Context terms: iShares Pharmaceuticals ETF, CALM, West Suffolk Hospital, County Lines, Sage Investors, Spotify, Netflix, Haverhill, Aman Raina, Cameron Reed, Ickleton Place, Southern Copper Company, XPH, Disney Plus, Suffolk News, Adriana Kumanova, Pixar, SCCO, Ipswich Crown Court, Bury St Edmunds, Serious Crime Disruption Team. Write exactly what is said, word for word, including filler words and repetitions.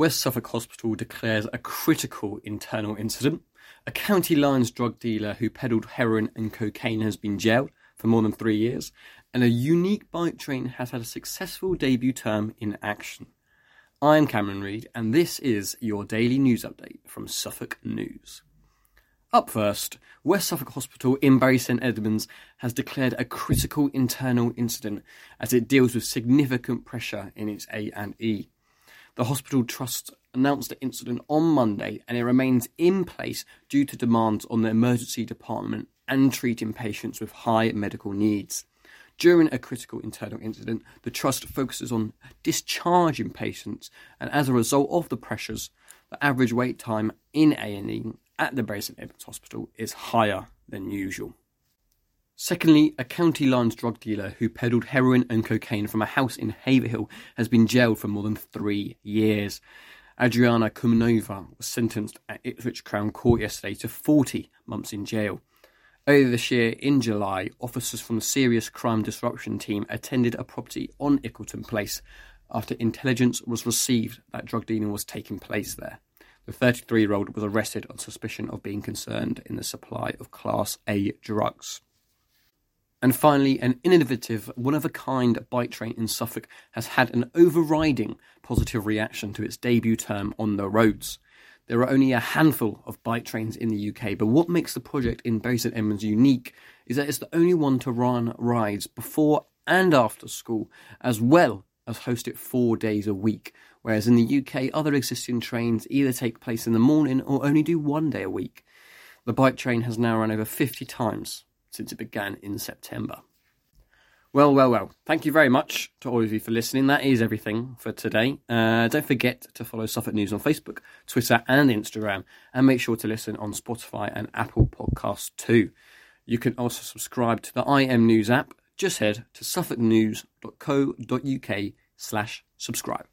West Suffolk Hospital declares a critical internal incident. A County Lines drug dealer who peddled heroin and cocaine has been jailed for more than three years, and a unique bike train has had a successful debut term in action. I'm Cameron Reed, and this is your daily news update from Suffolk News. Up first, West Suffolk Hospital in Bury St Edmunds has declared a critical internal incident as it deals with significant pressure in its A and E. The hospital trust announced the incident on Monday, and it remains in place due to demands on the emergency department and treating patients with high medical needs. During a critical internal incident, the trust focuses on discharging patients, and as a result of the pressures, the average wait time in A and E at the Bury St Edmunds Hospital is higher than usual. Secondly, a County Lines drug dealer who peddled heroin and cocaine from a house in Haverhill has been jailed for more than three years. Adriana Kumanova was sentenced at Ipswich Crown Court yesterday to forty months in jail. Earlier this year, in July, officers from the Serious Crime Disruption Team attended a property on Ickleton Place after intelligence was received that drug dealing was taking place there. The thirty-three-year-old was arrested on suspicion of being concerned in the supply of Class A drugs. And finally, an innovative, one-of-a-kind bike train in Suffolk has had an overriding positive reaction to its debut term on the roads. There are only a handful of bike trains in the U K, but what makes the project in Bury St Edmunds unique is that it's the only one to run rides before and after school, as well as host it four days a week, whereas in the U K, other existing trains either take place in the morning or only do one day a week. The bike train has now run over fifty times. Since it began in September. Well, well, well, thank you very much to all of you for listening. That is everything for today. Uh, don't forget to follow Suffolk News on Facebook, Twitter and Instagram, and make sure to listen on Spotify and Apple Podcasts too. You can also subscribe to the I M News app. Just head to suffolk news dot co dot uk slash subscribe.